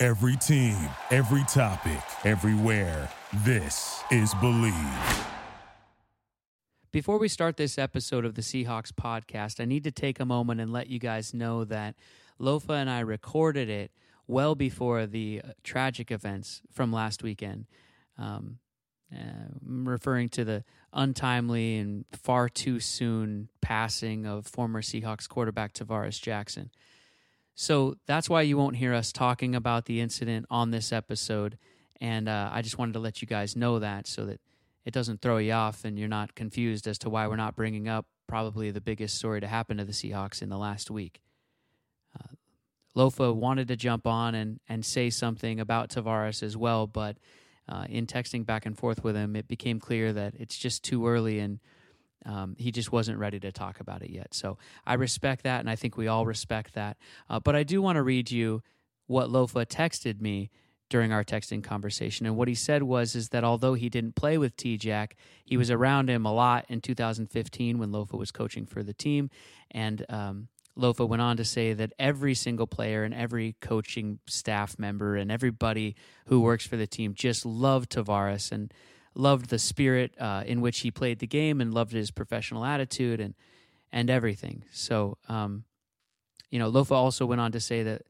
Every team, every topic, everywhere. This is Believe. Before we start this episode of the Seahawks podcast, I need to take a moment and let you guys know that Lofa and I recorded it well before the tragic events from last weekend. I'm referring to the untimely and far too soon passing of former Seahawks quarterback Tarvaris Jackson. So that's why you won't hear us talking about the incident on this episode, and I just wanted to let you guys know that so that it doesn't throw you off and you're not confused as to why we're not bringing up probably the biggest story to happen to the Seahawks in the last week. Lofa wanted to jump on and say something about Tarvaris as well, but in texting back and forth with him, it became clear that it's just too early and he just wasn't ready to talk about it yet. So I respect that, and I think we all respect that. But I do want to read you what Lofa texted me during our texting conversation. And what he said was that although he didn't play with T-Jack, he was around him a lot in 2015 when Lofa was coaching for the team. And Lofa went on to say that every single player and every coaching staff member and everybody who works for the team just loved Tarvaris and loved the spirit in which he played the game and loved his professional attitude and everything. So, Lofa also went on to say that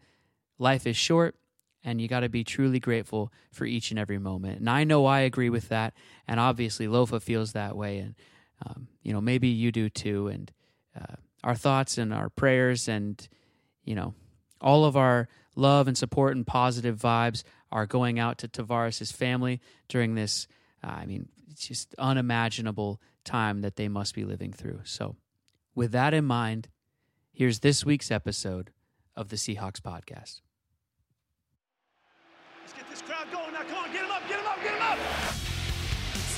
life is short and you got to be truly grateful for each and every moment. And I know I agree with that, and obviously Lofa feels that way, and, maybe you do too. And our thoughts and our prayers and, all of our love and support and positive vibes are going out to Tarvaris' family during this it's just unimaginable time that they must be living through. So with that in mind, here's this week's episode of the Seahawks podcast. Let's get this crowd going now. Come on, get him up.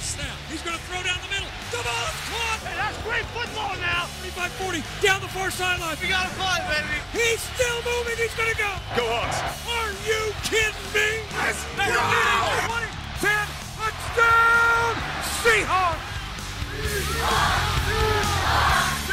Snap. He's going to throw down the middle. The ball is caught. Hey, that's great football now. 35-40, down the far sideline. We got a fly, baby. He's still moving. He's going to go. Go Hawks. Are you kidding me? Let's go. 20, 10. Down, Seahawks! Seahawks!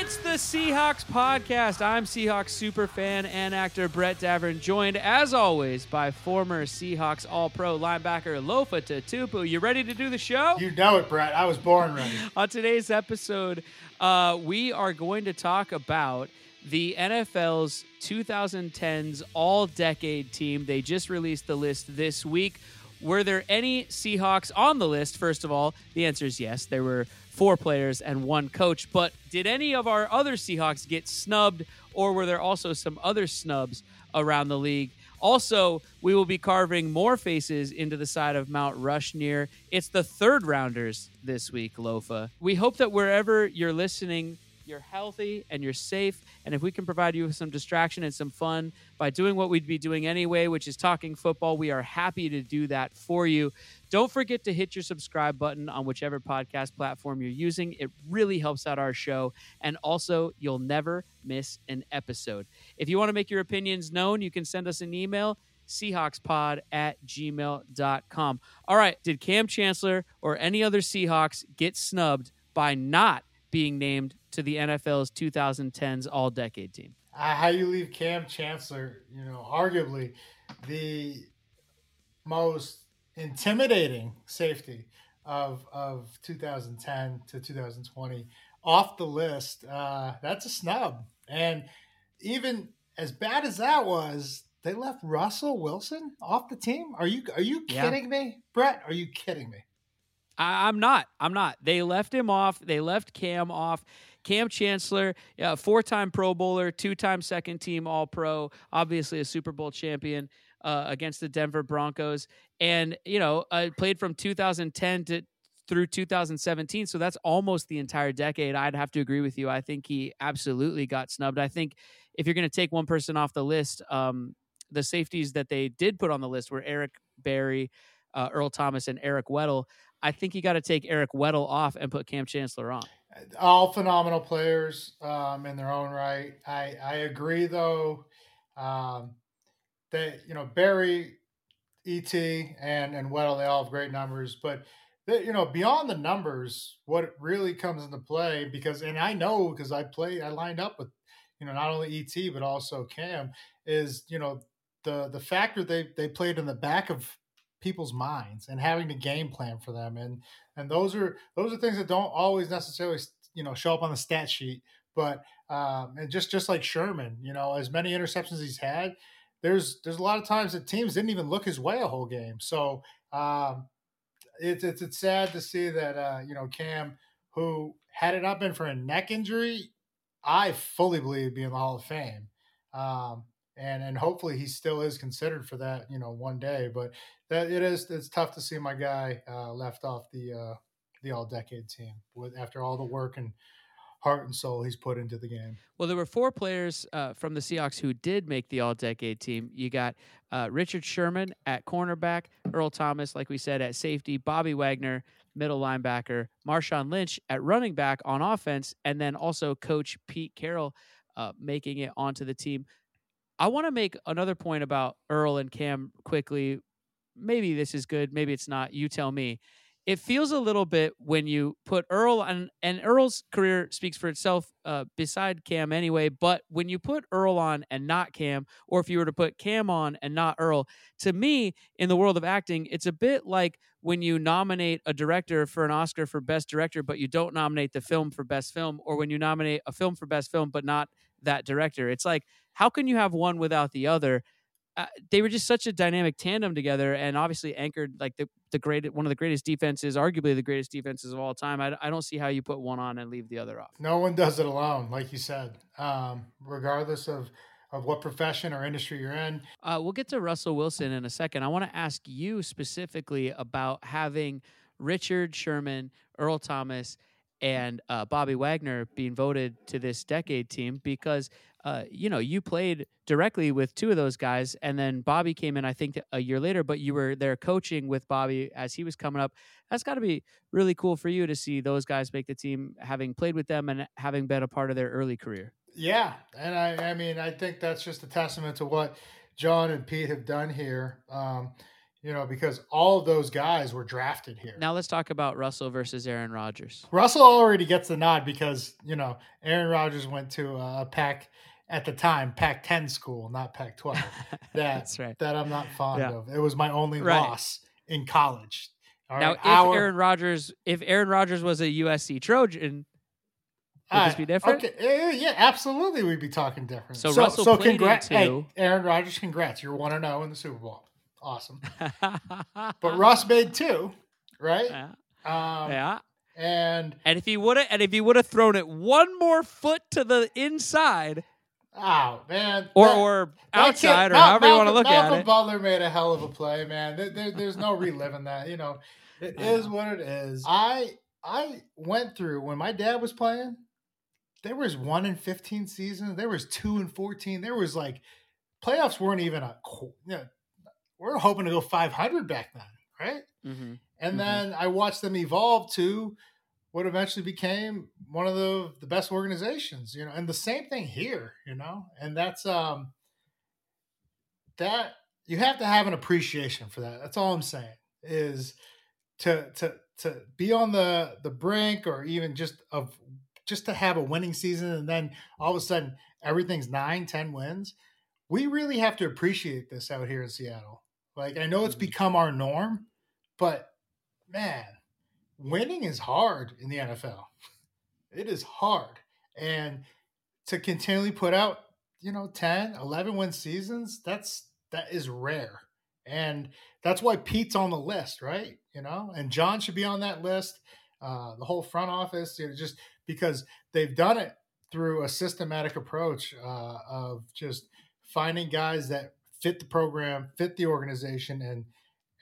It's the Seahawks podcast. I'm Seahawks superfan and actor Brett Davern, joined as always by former Seahawks All-Pro linebacker Lofa Tatupu. You ready to do the show? You know it, Brett. I was born ready. On today's episode, we are going to talk about the NFL's 2010s All-Decade team. They just released the list this week. Were there any Seahawks on the list? First of all, the answer is yes. There were 4 players and 1 coach. But did any of our other Seahawks get snubbed, or were there also some other snubs around the league? Also, we will be carving more faces into the side of Mount Rushmore. It's the third rounders this week, Lofa. We hope that wherever you're listening, you're healthy and you're safe. And if we can provide you with some distraction and some fun by doing what we'd be doing anyway, which is talking football, we are happy to do that for you. Don't forget to hit your subscribe button on whichever podcast platform you're using. It really helps out our show. And also, you'll never miss an episode. If you want to make your opinions known, you can send us an email, seahawkspod@gmail.com. All right. Did Cam Chancellor or any other Seahawks get snubbed by not being named to the NFL's 2010s All-Decade team? How you leave Cam Chancellor, arguably the most intimidating safety of 2010 to 2020 off the list, that's a snub. And even as bad as that was, they left Russell Wilson off the team? Are you kidding me? Brett, are you kidding me? I'm not. They left him off. They left Cam off. Cam Chancellor, 4-time Pro Bowler, 2-time second-team All-Pro, obviously a Super Bowl champion against the Denver Broncos, and, played from 2010 through 2017, so that's almost the entire decade. I'd have to agree with you. I think he absolutely got snubbed. I think if you're going to take one person off the list, the safeties that they did put on the list were Eric Berry, Earl Thomas, and Eric Weddle. I think you got to take Eric Weddle off and put Cam Chancellor on. All phenomenal players in their own right. I agree, though, that, you know, Berry, E.T., and Weddle, they all have great numbers. But, they, you know, beyond the numbers, what really comes into play, because, and I know because I lined up with, you know, not only E.T., but also Cam, is, you know, the factor they played in the back of people's minds and having to game plan for them. And those are things that don't always necessarily, you know, show up on the stat sheet, but and just like Sherman, you know, as many interceptions as he's had, there's a lot of times that teams didn't even look his way a whole game. So it's sad to see that, you know, Cam, who had it not been for a neck injury, I fully believe he'd be in the Hall of Fame. And hopefully he still is considered for that, you know, one day. But that it's tough to see my guy left off the all-decade team with after all the work and heart and soul he's put into the game. Well, there were four players from the Seahawks who did make the all-decade team. You got Richard Sherman at cornerback, Earl Thomas, like we said, at safety, Bobby Wagner, middle linebacker, Marshawn Lynch at running back on offense, and then also Coach Pete Carroll making it onto the team. I want to make another point about Earl and Cam quickly. Maybe this is good. Maybe it's not. You tell me. It feels a little bit when you put Earl on, and Earl's career speaks for itself beside Cam anyway, but when you put Earl on and not Cam, or if you were to put Cam on and not Earl, to me, in the world of acting, it's a bit like when you nominate a director for an Oscar for Best Director, but you don't nominate the film for Best Film, or when you nominate a film for Best Film, but not that director. It's like, how can you have one without the other? They were just such a dynamic tandem together, and obviously anchored like the great, one of the greatest defenses, arguably the greatest defenses of all time. I don't see how you put one on and leave the other off. No one does it alone, like you said, regardless of what profession or industry you're in. We'll get to Russell Wilson in a second. I want to ask you specifically about having Richard Sherman, Earl Thomas, and Bobby Wagner being voted to this decade team because, you know, you played directly with two of those guys, and then Bobby came in, I think, a year later, but you were there coaching with Bobby as he was coming up. That's got to be really cool for you to see those guys make the team, having played with them and having been a part of their early career. Yeah, and I mean, I think that's just a testament to what John and Pete have done here. You know, because all of those guys were drafted here. Now let's talk about Russell versus Aaron Rodgers. Russell already gets the nod because, you know, Aaron Rodgers went to a Pac, at the time, Pac-10 school, not Pac-12. That's right. That I'm not fond of. It was my only loss in college. All now, right, if Aaron Rodgers was a USC Trojan, would this be different? Okay. Yeah, absolutely, we'd be talking different. So Russell, congrats, hey, Aaron Rodgers. Congrats, you're 1-0 in the Super Bowl. Awesome. But Russ made two, right? Yeah. And if he would have thrown it one more foot to the inside. Oh, man. Or outside, or however you want to look at it. Malcolm Butler made a hell of a play, man. There's no reliving that. You know, it is what it is. I went through, when my dad was playing, there was 1-15 seasons. There was 2-14. There was like, playoffs weren't even a, you know, we're hoping to go 500 back then, right? Mm-hmm. And then I watched them evolve to what eventually became one of the best organizations, you know. And the same thing here, you know. And that's that you have to have an appreciation for that. That's all I'm saying, is to be on the brink, or even just to have a winning season, and then all of a sudden everything's 9-10 wins. We really have to appreciate this out here in Seattle. Like, I know it's become our norm, but man, winning is hard in the NFL. It is hard. And to continually put out, you know, 10, 11 win seasons, that is rare. And that's why Pete's on the list, right? You know, and John should be on that list. The whole front office, you know, just because they've done it through a systematic approach of just finding guys that fit the program, fit the organization,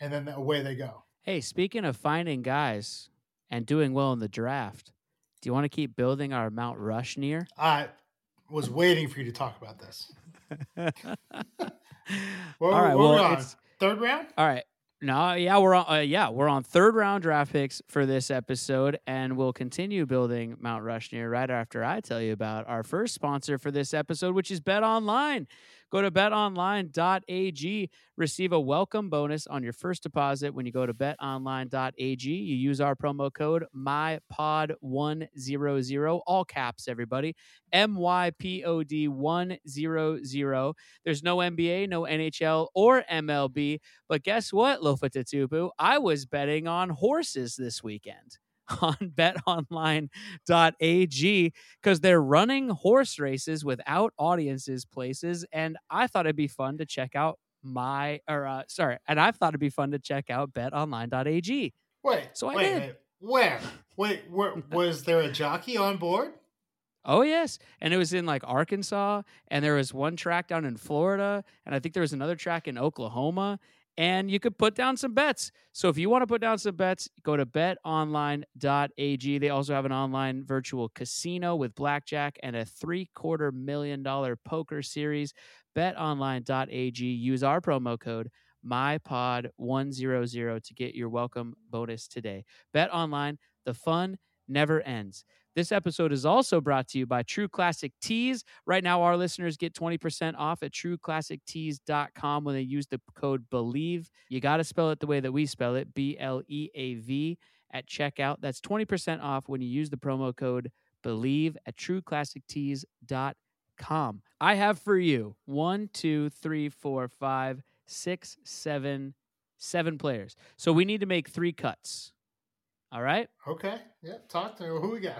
and then away they go. Hey, speaking of finding guys and doing well in the draft, do you want to keep building our Mount Rushmore? I was waiting for you to talk about this. All right, it's third round. All right. No, yeah, we're on third round draft picks for this episode, and we'll continue building Mount Rushmore right after I tell you about our first sponsor for this episode, which is Bet Online. Go to betonline.ag, receive a welcome bonus on your first deposit when you go to betonline.ag. You use our promo code MYPOD100, all caps, everybody, MYPOD100. There's no NBA, no NHL, or MLB, but guess what, Lofa Tatupu? I was betting on horses this weekend on betonline.ag because they're running horse races without audiences places, and I thought it'd be fun to check out betonline.ag. Where was there a jockey on board? Oh, yes. And it was in like Arkansas, and there was one track down in Florida, and I think there was another track in Oklahoma. And you could put down some bets. So if you want to put down some bets, go to betonline.ag. They also have an online virtual casino with blackjack and a $750,000 poker series. Betonline.ag. Use our promo code MYPOD100 to get your welcome bonus today. BetOnline, the fun never ends. This episode is also brought to you by True Classic Tees. Right now, our listeners get 20% off at trueclassictees.com when they use the code BELIEVE. You got to spell it the way that we spell it, BLEAV, at checkout. That's 20% off when you use the promo code BELIEVE at trueclassictees.com. I have for you 7 players. So we need to make 3 cuts. All right. Okay. Yeah. Talk to me. Who we got?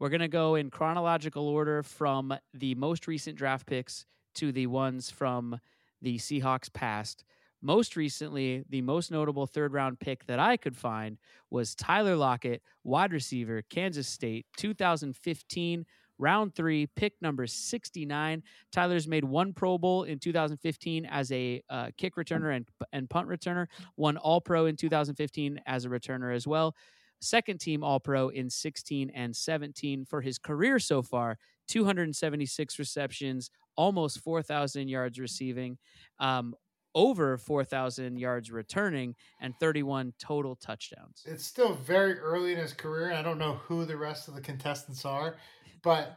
We're going to go in chronological order from the most recent draft picks to the ones from the Seahawks past. Most recently, the most notable third round pick that I could find was Tyler Lockett, wide receiver, Kansas State, 2015, round 3, pick number 69. Tyler's made 1 Pro Bowl in 2015 as a kick returner and punt returner. 1 All-Pro in 2015 as a returner as well. 2nd-team All-Pro in 16 and 17. For his career so far, 276 receptions, almost 4,000 yards receiving, over 4,000 yards returning, and 31 total touchdowns. It's still very early in his career, and I don't know who the rest of the contestants are. But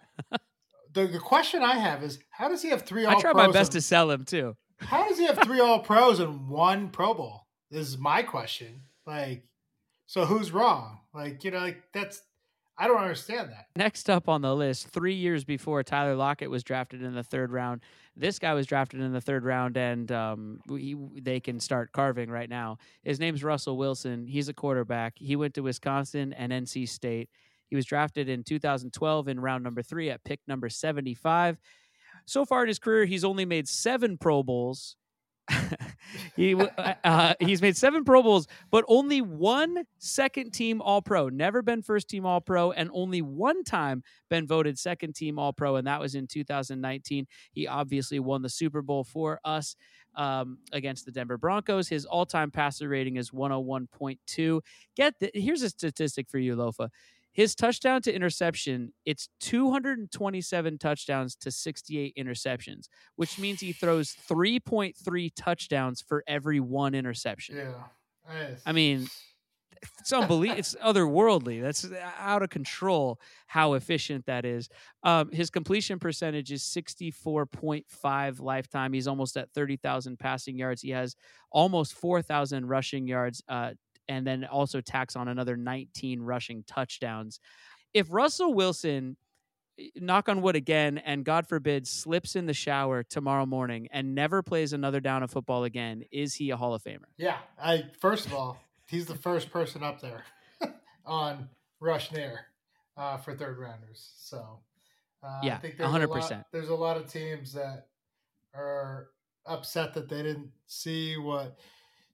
the question I have is, how does he have 3 All-Pros? I try my best to sell him, too. How does he have 3 All-Pros and 1 Pro Bowl? This is my question. Like, so who's wrong? Like, you know, like that's – I don't understand that. Next up on the list, 3 years before Tyler Lockett was drafted in the third round, this guy was drafted in the third round, and they can start carving right now. His name's Russell Wilson. He's a quarterback. He went to Wisconsin and NC State. He was drafted in 2012 in round number 3 at pick number 75. So far in his career, he's only made 7 Pro Bowls. He's made 7 Pro Bowls, but only 1 2nd-team All-Pro. Never been 1st-team All-Pro, and only 1 time been voted 2nd-team All-Pro, and that was in 2019. He obviously won the Super Bowl for us against the Denver Broncos. His all-time passer rating is 101.2. Here's a statistic for you, Lofa. His touchdown to interception, it's 227 touchdowns to 68 interceptions, which means he throws 3.3 touchdowns for every 1 interception. Yeah. I mean, it's unbelievable. It's otherworldly. That's out of control how efficient that is. His completion percentage is 64.5 lifetime. He's almost at 30,000 passing yards. He has almost 4,000 rushing yards, and then also tacks on another 19 rushing touchdowns. If Russell Wilson, knock on wood again, and God forbid, slips in the shower tomorrow morning and never plays another down of football again, is he a Hall of Famer? Yeah. First of all, he's the first person up there on Rushmore for third rounders. So yeah, I think 100%. There's a lot of teams that are upset that they didn't see what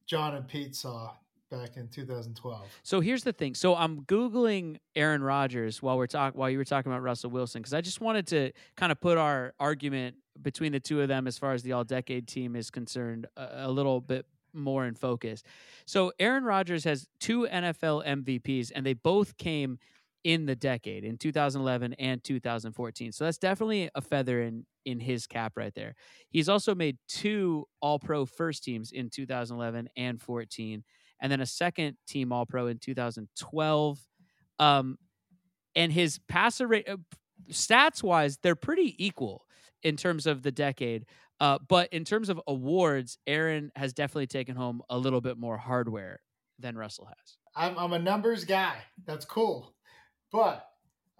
John and Pete saw back in 2012. So here's the thing. So I'm Googling Aaron Rodgers while you were talking about Russell Wilson, because I just wanted to kind of put our argument between the two of them as far as the all-decade team is concerned a little bit more in focus. So Aaron Rodgers has 2 NFL MVPs, and they both came in the decade, in 2011 and 2014. So that's definitely a feather in in his cap right there. He's also made two All-Pro first teams in 2011 and 14, and then a second team All-Pro in 2012. And his passer rate, stats-wise, they're pretty equal in terms of the decade. But in terms of awards, Aaron has definitely taken home a little bit more hardware than Russell has. I'm a numbers guy. That's cool. But,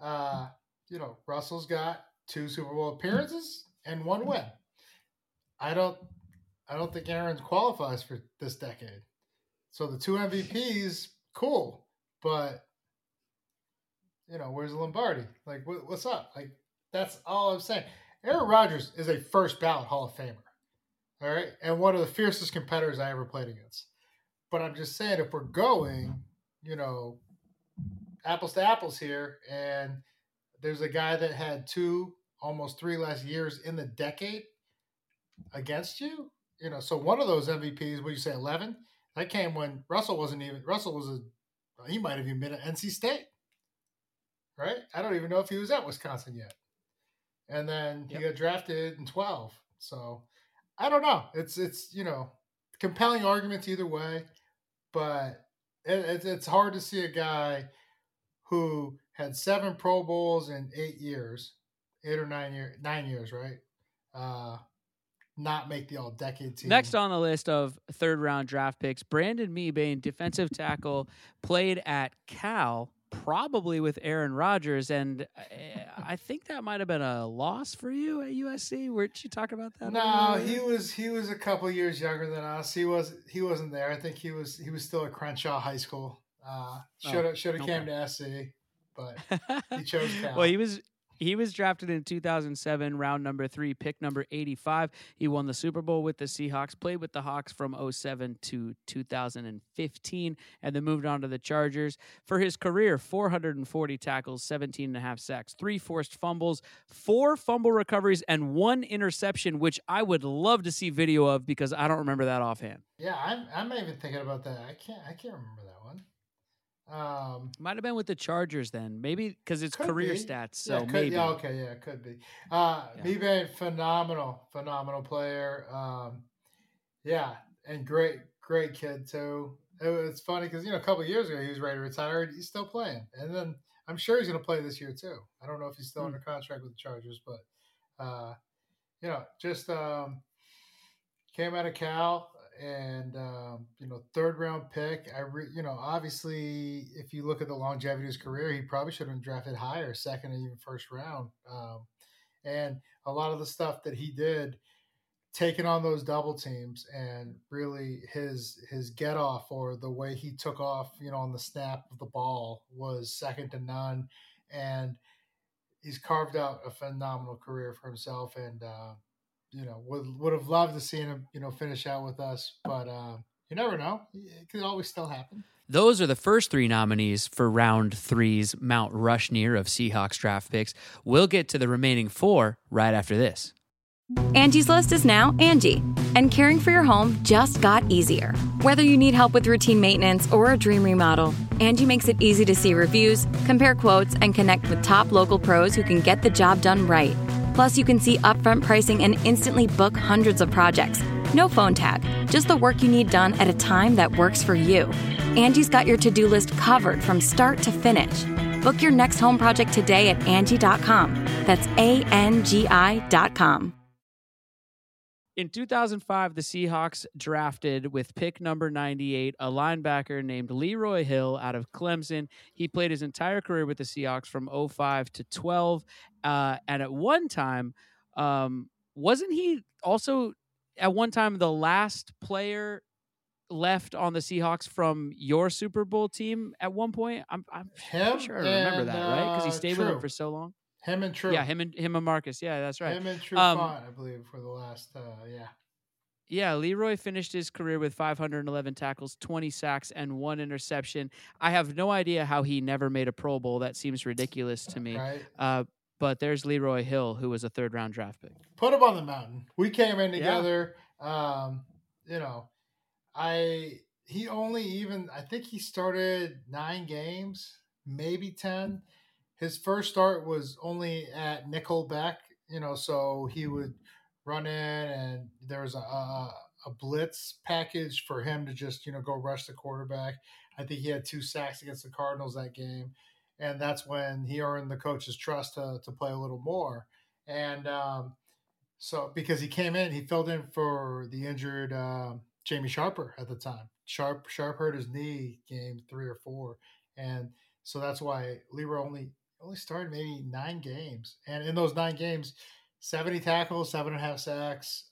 you know, Russell's got two Super Bowl appearances and one win. I don't think Aaron qualifies for this decade. So the two MVPs, cool. But, you know, where's Lombardi? Like, what's up? Like, that's all I'm saying. Aaron Rodgers is a first ballot Hall of Famer. All right. And one of the fiercest competitors I ever played against. But I'm just saying, if we're going, you know, apples to apples here, and there's a guy that had two, almost three less years in the decade against you, you know, so one of those MVPs, what do you say, 11? That came when Russell he might have even been at NC State, right? I don't even know if he was at Wisconsin yet. And then he got drafted in 12. So I don't know. It's you know, compelling arguments either way, but it's hard to see a guy who had 7 Pro Bowls in 8 years, 8 or 9 years, 9 years, right? Not make the all-decade team. Next on the list of third-round draft picks, Brandon Mebane, defensive tackle, played at Cal, probably with Aaron Rodgers, and I think that might have been a loss for you at USC. Weren't you talking about that? No, he was a couple years younger than us. He wasn't there. I think he was still at Crenshaw High School. Should have came to SC, but he chose Cal. Well, he was drafted in 2007, round number 3, pick number 85. He won the Super Bowl with the Seahawks, played with the Hawks from 2007 to 2015, and then moved on to the Chargers. For his career, 440 tackles, 17.5 sacks, 3 forced fumbles, 4 fumble recoveries, and 1 interception, which I would love to see video of because I don't remember that offhand. Yeah, I'm not even thinking about that. I can't remember that one. Might have been with the Chargers then, maybe because it's career stats. So yeah, maybe. Yeah, okay, yeah, it could be. Mebane, phenomenal player. And great kid too. It's funny because, you know, a couple of years ago he was ready to retire. He's still playing, and then I'm sure he's going to play this year too. I don't know if he's still under contract with the Chargers, but you know, just came out of Cal. And, you know, third round pick, you know, obviously, if you look at the longevity of his career, he probably should have been drafted higher, second and even first round. And a lot of the stuff that he did, taking on those double teams and really his get off or the way he took off, you know, on the snap of the ball was second to none. And he's carved out a phenomenal career for himself. And, you know, would have loved to see him, you know, finish out with us, but you never know. It could always still happen. Those are the first 3 nominees for round 3's Mount Rushmore of Seahawks draft picks. We'll get to the remaining 4 right after this. Angie's List is now Angie, and caring for your home just got easier. Whether you need help with routine maintenance or a dream remodel, Angie makes it easy to see reviews, compare quotes, and connect with top local pros who can get the job done right. Plus, you can see upfront pricing and instantly book hundreds of projects. No phone tag, just the work you need done at a time that works for you. Angie's got your to-do list covered from start to finish. Book your next home project today at Angie.com. That's ANGI.com. In 2005, the Seahawks drafted with pick number 98 a linebacker named Leroy Hill out of Clemson. He played his entire career with the Seahawks from 05 to 12. And at one time, wasn't he also at one time the last player left on the Seahawks from your Super Bowl team at one point? I'm sure I remember that, right? Because he stayed with them for so long. Him and True. Yeah, him and Marcus. Yeah, that's right. Him and True Font, I believe, for the last, yeah. Yeah, Leroy finished his career with 511 tackles, 20 sacks, and 1 interception. I have no idea how he never made a Pro Bowl. That seems ridiculous to me. Right. But there's Leroy Hill, who was a third-round draft pick. Put him on the mountain. We came in together. Yeah. You know, I think he started 9 games, maybe 10. His first start was only at nickelback you know, so he would run in, and there was a blitz package for him to just, you know, go rush the quarterback. I think he had 2 sacks against the Cardinals that game. And that's when he earned the coach's trust to play a little more. And so because he came in, he filled in for the injured Jamie Sharper at the time. Sharp hurt his knee game 3 or 4. And so that's why Leroy only started maybe 9 games. And in those 9 games, 70 tackles, 7.5 sacks,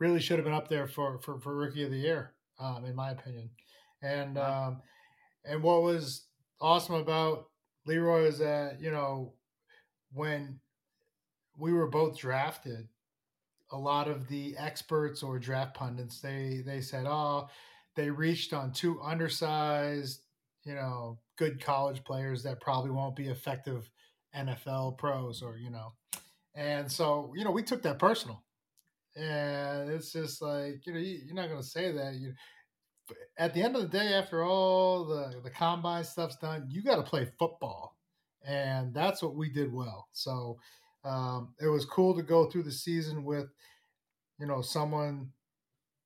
really should have been up there for Rookie of the Year, in my opinion. And wow. And what was awesome about Leroy is that, you know, when we were both drafted, a lot of the experts or draft pundits, they said, oh, they reached on 2 undersized, you know, good college players that probably won't be effective NFL pros, or, you know. And so, you know, we took that personal. And it's just like, you know, you're not going to say that. At the end of the day, after all the combine stuff's done, you got to play football. And that's what we did well. So it was cool to go through the season with, you know, someone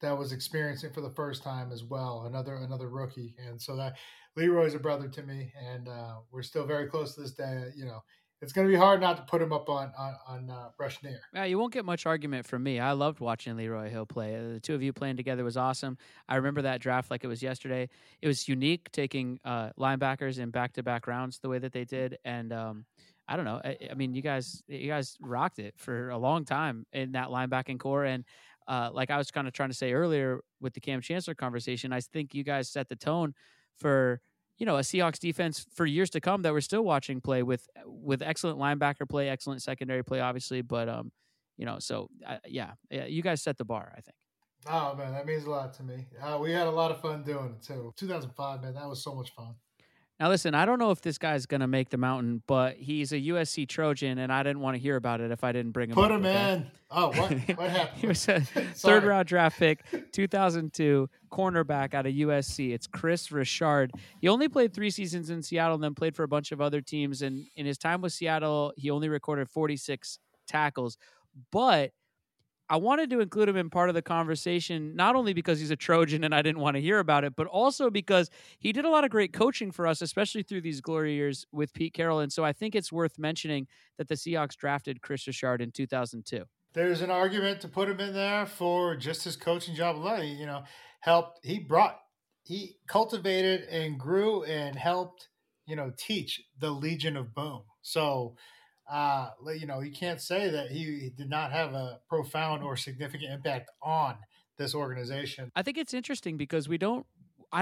that was experiencing for the first time as well, another rookie. And so that Leroy's a brother to me, and we're still very close to this day. You know, it's going to be hard not to put him up on Rushnear. Yeah, you won't get much argument from me. I loved watching Leroy Hill play. The two of you playing together was awesome. I remember that draft like it was yesterday. It was unique taking linebackers in back-to-back rounds the way that they did, and I don't know. I mean, you guys rocked it for a long time in that linebacking core, and like I was kind of trying to say earlier with the Cam Chancellor conversation, I think you guys set the tone for, you know, a Seahawks defense for years to come that we're still watching play with excellent linebacker play, excellent secondary play, obviously. But, you know, so, yeah, you guys set the bar, I think. Oh, man, that means a lot to me. We had a lot of fun doing it, too. 2005, man, that was so much fun. Now, listen, I don't know if this guy's going to make the mountain, but he's a USC Trojan, and I didn't want to hear about it if I didn't bring him up. Put him in. Oh, what happened? He was a third-round draft pick, 2002, cornerback out of USC. It's Chris Richard. He only played 3 seasons in Seattle and then played for a bunch of other teams. And in his time with Seattle, he only recorded 46 tackles. But I wanted to include him in part of the conversation, not only because he's a Trojan and I didn't want to hear about it, but also because he did a lot of great coaching for us, especially through these glory years with Pete Carroll. And so I think it's worth mentioning that the Seahawks drafted Chris Richard in 2002. There's an argument to put him in there for just his coaching job alone. He, you know, he cultivated and grew and helped, you know, teach the Legion of Boom. So, you know, you can't say that he did not have a profound or significant impact on this organization. I think it's interesting because I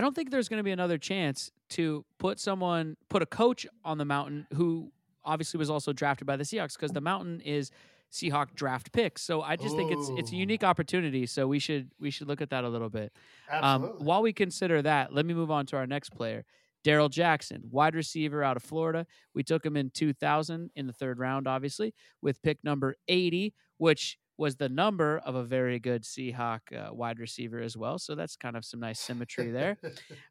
don't think there's going to be another chance to put a coach on the mountain who obviously was also drafted by the Seahawks, because the mountain is Seahawk draft picks. So I just think it's a unique opportunity. So we should look at that a little bit. While we consider that, let me move on to our next player. Daryl Jackson, wide receiver out of Florida. We took him in 2000 in the 3rd round, obviously, with pick number 80, which was the number of a very good Seahawk wide receiver as well. So that's kind of some nice symmetry there.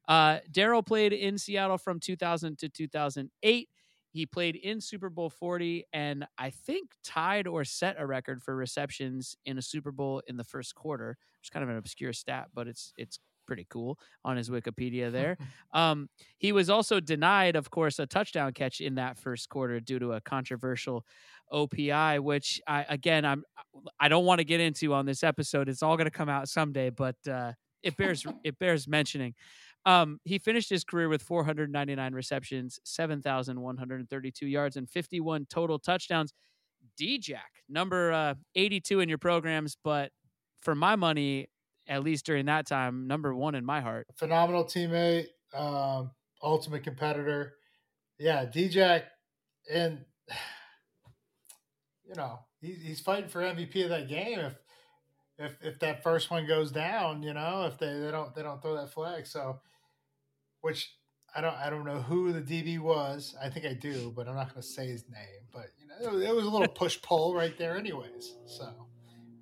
Daryl played in Seattle from 2000 to 2008. He played in Super Bowl 40 and I think tied or set a record for receptions in a Super Bowl in the first quarter. It's kind of an obscure stat, but it's pretty cool on his Wikipedia there. He was also denied, of course, a touchdown catch in that first quarter due to a controversial OPI, which I don't want to get into on this episode. It's all going to come out someday, but it bears mentioning. He finished his career with 499 receptions, 7,132 yards, and 51 total touchdowns. D-Jack, number 82 in your programs, but for my money, at least during that time, number 1 in my heart. Phenomenal teammate, ultimate competitor. Yeah, D-Jack, and, you know, he's fighting for MVP of that game. If that first one goes down, you know, if they don't throw that flag, so which I don't know who the DB was. I think I do, but I'm not going to say his name. But you know, it was a little push pull right there, anyways. So.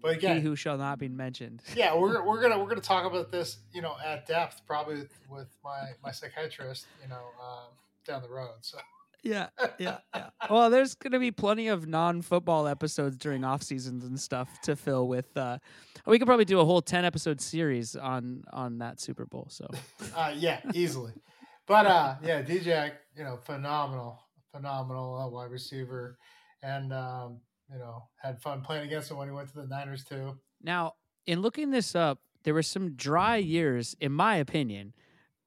But again, he who shall not be mentioned. Yeah, we're gonna talk about this, you know, at depth, probably with my psychiatrist, you know, down the road. So Yeah. Well, there's going to be plenty of non-football episodes during off seasons and stuff to fill with. We could probably do a whole 10-episode series on that Super Bowl. So, easily. But DJ, phenomenal wide receiver, and had fun playing against him when he went to the Niners too. Now, in looking this up, there were some dry years, in my opinion,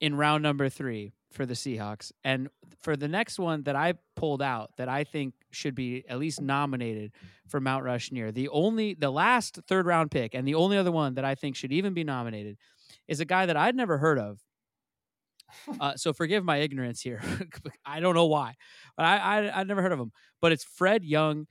in round number 3 for the Seahawks. And for the next one that I pulled out that I think should be at least nominated for Mount Rushmore, the last third round pick and the only other one that I think should even be nominated is a guy that I'd never heard of. So forgive my ignorance here. I don't know why, but I'd never heard of him, but it's Fred Young.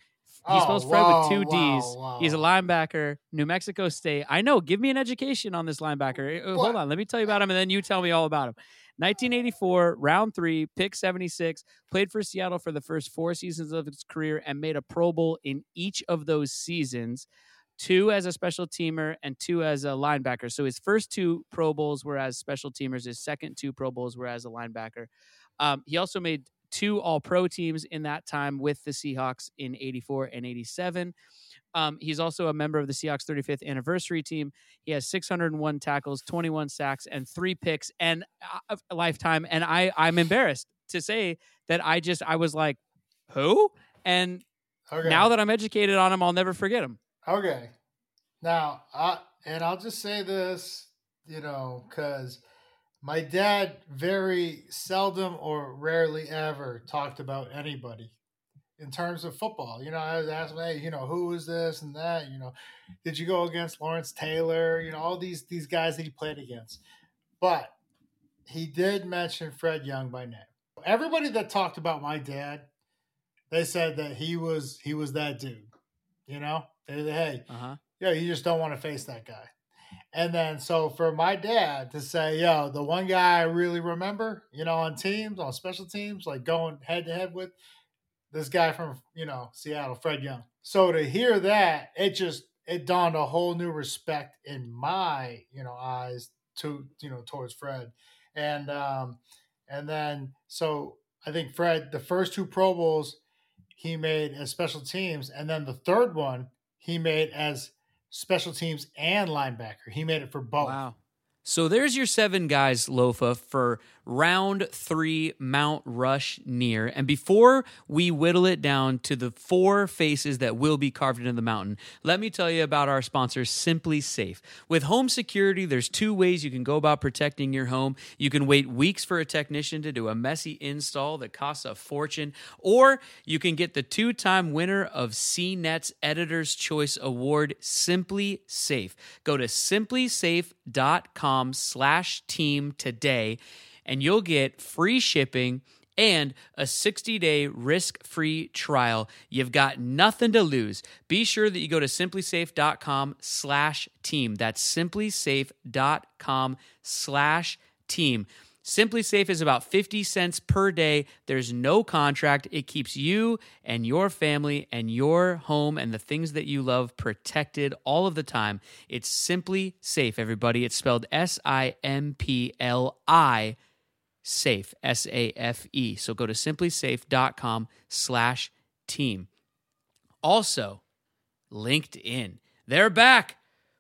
He spells Fred with two D's. Wow. He's a linebacker, New Mexico State. I know. Give me an education on this linebacker. Hold on. Let me tell you about him, and then you tell me all about him. 1984, round 3, pick 76, played for Seattle for the first 4 seasons of his career and made a Pro Bowl in each of those seasons, 2 as a special teamer and 2 as a linebacker. So his first 2 Pro Bowls were as special teamers. His second 2 Pro Bowls were as a linebacker. He also made 2 All-Pro teams in that time with the Seahawks in 84 and 87. He's also a member of the Seahawks 35th anniversary team. He has 601 tackles, 21 sacks, and 3 picks and a lifetime. And I'm embarrassed to say that I was like, who? And okay. Now that I'm educated on him, I'll never forget him. Okay. Now, I'll just say this, because my dad very seldom or rarely ever talked about anybody in terms of football. I was asking, hey, who is this and that? Did you go against Lawrence Taylor? All these guys that he played against. But he did mention Fred Young by name. Everybody that talked about my dad, they said that he was that dude. They said, hey, you just don't want to face that guy. And then, so for my dad to say, the one guy I really remember, on special teams, like going head to head with this guy from, Seattle, Fred Young. So to hear that, it dawned a whole new respect in my, eyes to, towards Fred. And then, so I think Fred, the first 2 Pro Bowls he made as special teams. And then the third one he made as special teams and linebacker. He made it for both. Wow. So there's your 7 guys, Lofa, for round 3 Mount Rushmore. And before we whittle it down to the 4 faces that will be carved into the mountain, let me tell you about our sponsor, Simply Safe. With home security, there's 2 ways you can go about protecting your home. You can wait weeks for a technician to do a messy install that costs a fortune, or you can get the 2-time winner of CNET's Editor's Choice Award, Simply Safe. Go to simplysafe.com/team today, and you'll get free shipping and a 60-day risk-free trial. You've got nothing to lose. Be sure that you go to simplysafe.com/team. That's simplysafe.com/team. Simply Safe is about 50 cents per day. There's no contract. It keeps you and your family and your home and the things that you love protected all of the time. It's Simply Safe, everybody. It's spelled SIMPLI, safe, SAFE. So go to simplysafe.com/team. Also, LinkedIn. They're back.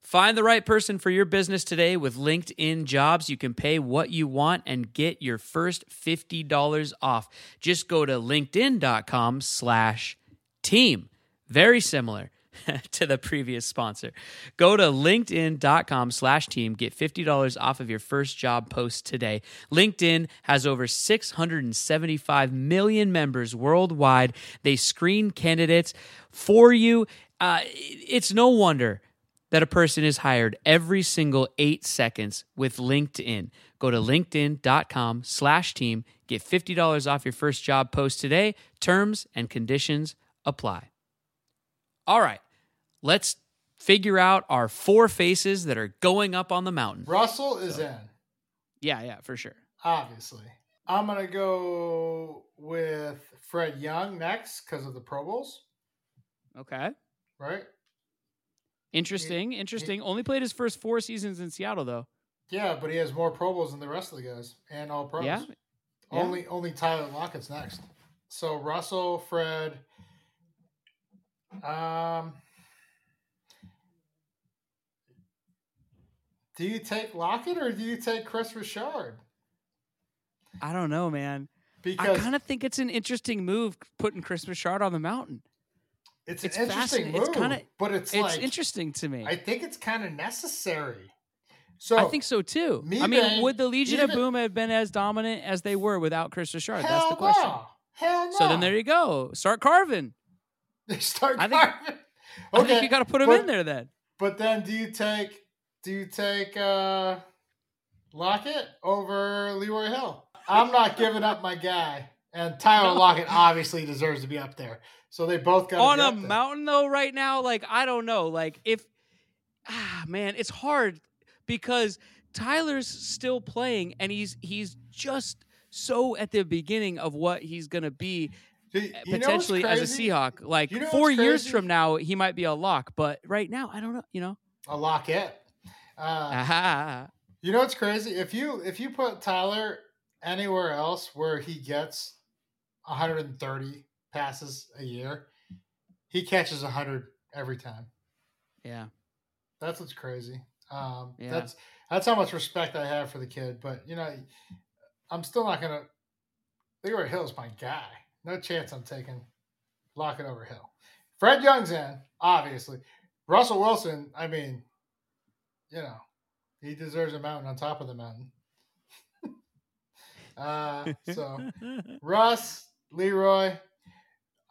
Find the right person for your business today with LinkedIn Jobs. You can pay what you want and get your first $50 off. Just go to linkedin.com/team. Very similar to the previous sponsor. Go to linkedin.com/team. Get $50 off of your first job post today. LinkedIn has over 675 million members worldwide. They screen candidates for you. It's no wonder that a person is hired every single 8 seconds with LinkedIn. Go to linkedin.com/team. Get $50 off your first job post today. Terms and conditions apply. All right, let's figure out our 4 faces that are going up on the mountain. Russell is in. Yeah, for sure. Obviously. I'm going to go with Fred Young next because of the Pro Bowls. Okay. Right? Interesting. Only played his first 4 seasons in Seattle, though. Yeah, but he has more Pro Bowls than the rest of the guys and all pros. Yeah. Only Tyler Lockett's next. So Russell, Fred, do you take Lockett or do you take Chris Richard? I don't know, man. Because I kind of think it's an interesting move putting Chris Richard on the mountain. It's an interesting move, but it's interesting to me. I think it's kind of necessary. So I think so too. Mebane, I mean, would the Legion of Boom have been as dominant as they were without Chris Richard? That's the question. No. Hell no. So then there you go. Start carving. Start carving. Okay. I think you got to put him in there then. But then do you take Lockett over Leroy Hill? I'm not giving up my guy. And Tyler Lockett obviously deserves to be up there. So they both got on a mountain though right now. Like, I don't know. Like man, it's hard because Tyler's still playing and he's just so at the beginning of what he's going to be potentially as a Seahawk. Like 4 years from now, he might be a lock, but right now, I don't know, a Lockett. You know what's crazy? If you put Tyler anywhere else where he gets 130 passes a year, he catches 100 every time. Yeah. That's what's crazy. Yeah. That's how much respect I have for the kid, but I'm still not going to – Leroy Hill's my guy. No chance I'm taking Lockett over Hill. Fred Young's in, obviously. Russell Wilson, I mean, he deserves a mountain on top of the mountain. So, Russ, Leroy,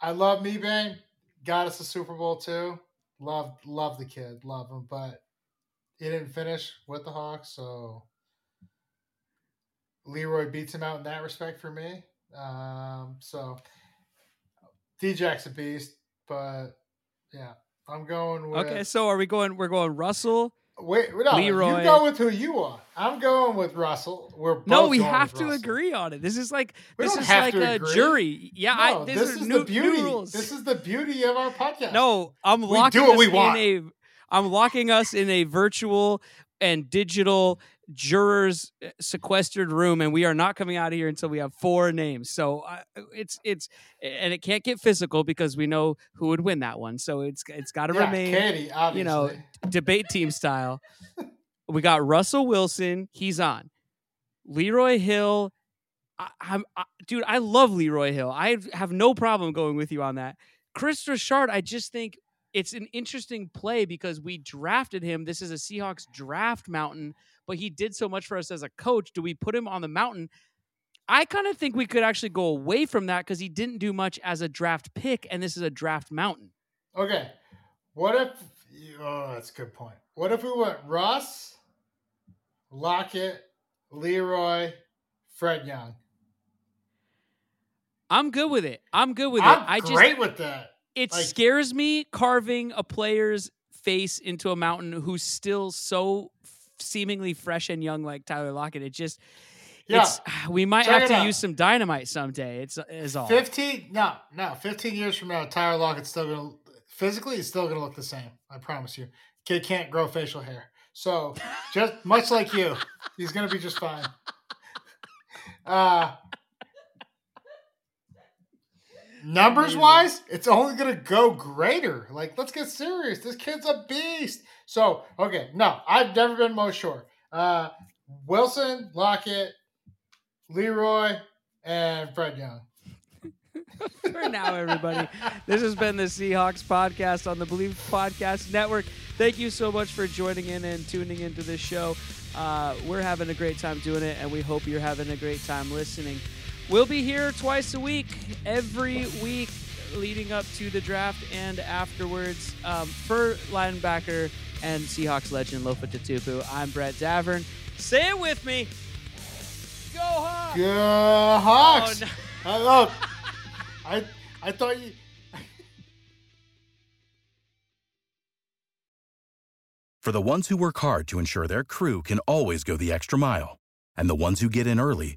I love Mebane. Got us a Super Bowl, too. Love the kid. Love him. But he didn't finish with the Hawks, so – Leroy beats him out in that respect for me. So D-Jack's a beast, but yeah, I'm going with. Okay, so are we going? We're going Russell. Wait, no, Leroy. You go with who you want. I'm going with Russell. We're both no, we going have to Russell. Agree on it. This is like we this is like a agree. Jury. Yeah, no, this is the beauty. This is the beauty of our podcast. No, I'm locking. We do what we want. I'm locking us in a virtual and digital jurors sequestered room, and we are not coming out of here until we have four names. So it's and it can't get physical because we know who would win that one. So it's got to remain, Katie, obviously. Debate team style. We got Russell Wilson. He's on. Leroy Hill. Dude, I love Leroy Hill. I have no problem going with you on that. Chris Richard, I just think it's an interesting play because we drafted him. This is a Seahawks draft mountain, but he did so much for us as a coach. Do we put him on the mountain? I kind of think we could actually go away from that because he didn't do much as a draft pick, and this is a draft mountain. Okay. That's a good point. What if we went Russ, Lockett, Leroy, Fred Young? I'm good with it. With that. It scares me carving a player's face into a mountain who's still so seemingly fresh and young like Tyler Lockett. It just, we might have to use some dynamite someday. It's all. 15 years from now, Tyler Lockett's still going to, physically, he's still going to look the same. I promise you. Kid can't grow facial hair. So, just much like you, he's going to be just fine. Numbers-wise, it's only going to go greater. Like, let's get serious. This kid's a beast. So, okay, no, I've never been more sure. Wilson, Lockett, Leroy, and Fred Young. For now, everybody, this has been the Seahawks podcast on the Believe Podcast Network. Thank you so much for joining in and tuning into this show. We're having a great time doing it, and we hope you're having a great time listening. We'll be here twice a week, every week leading up to the draft and afterwards. For linebacker and Seahawks legend Lofa Tatupu, I'm Brett Davern. Say it with me. Go Hawks! Go Hawks! Oh, no. I thought you... For the ones who work hard to ensure their crew can always go the extra mile, and the ones who get in early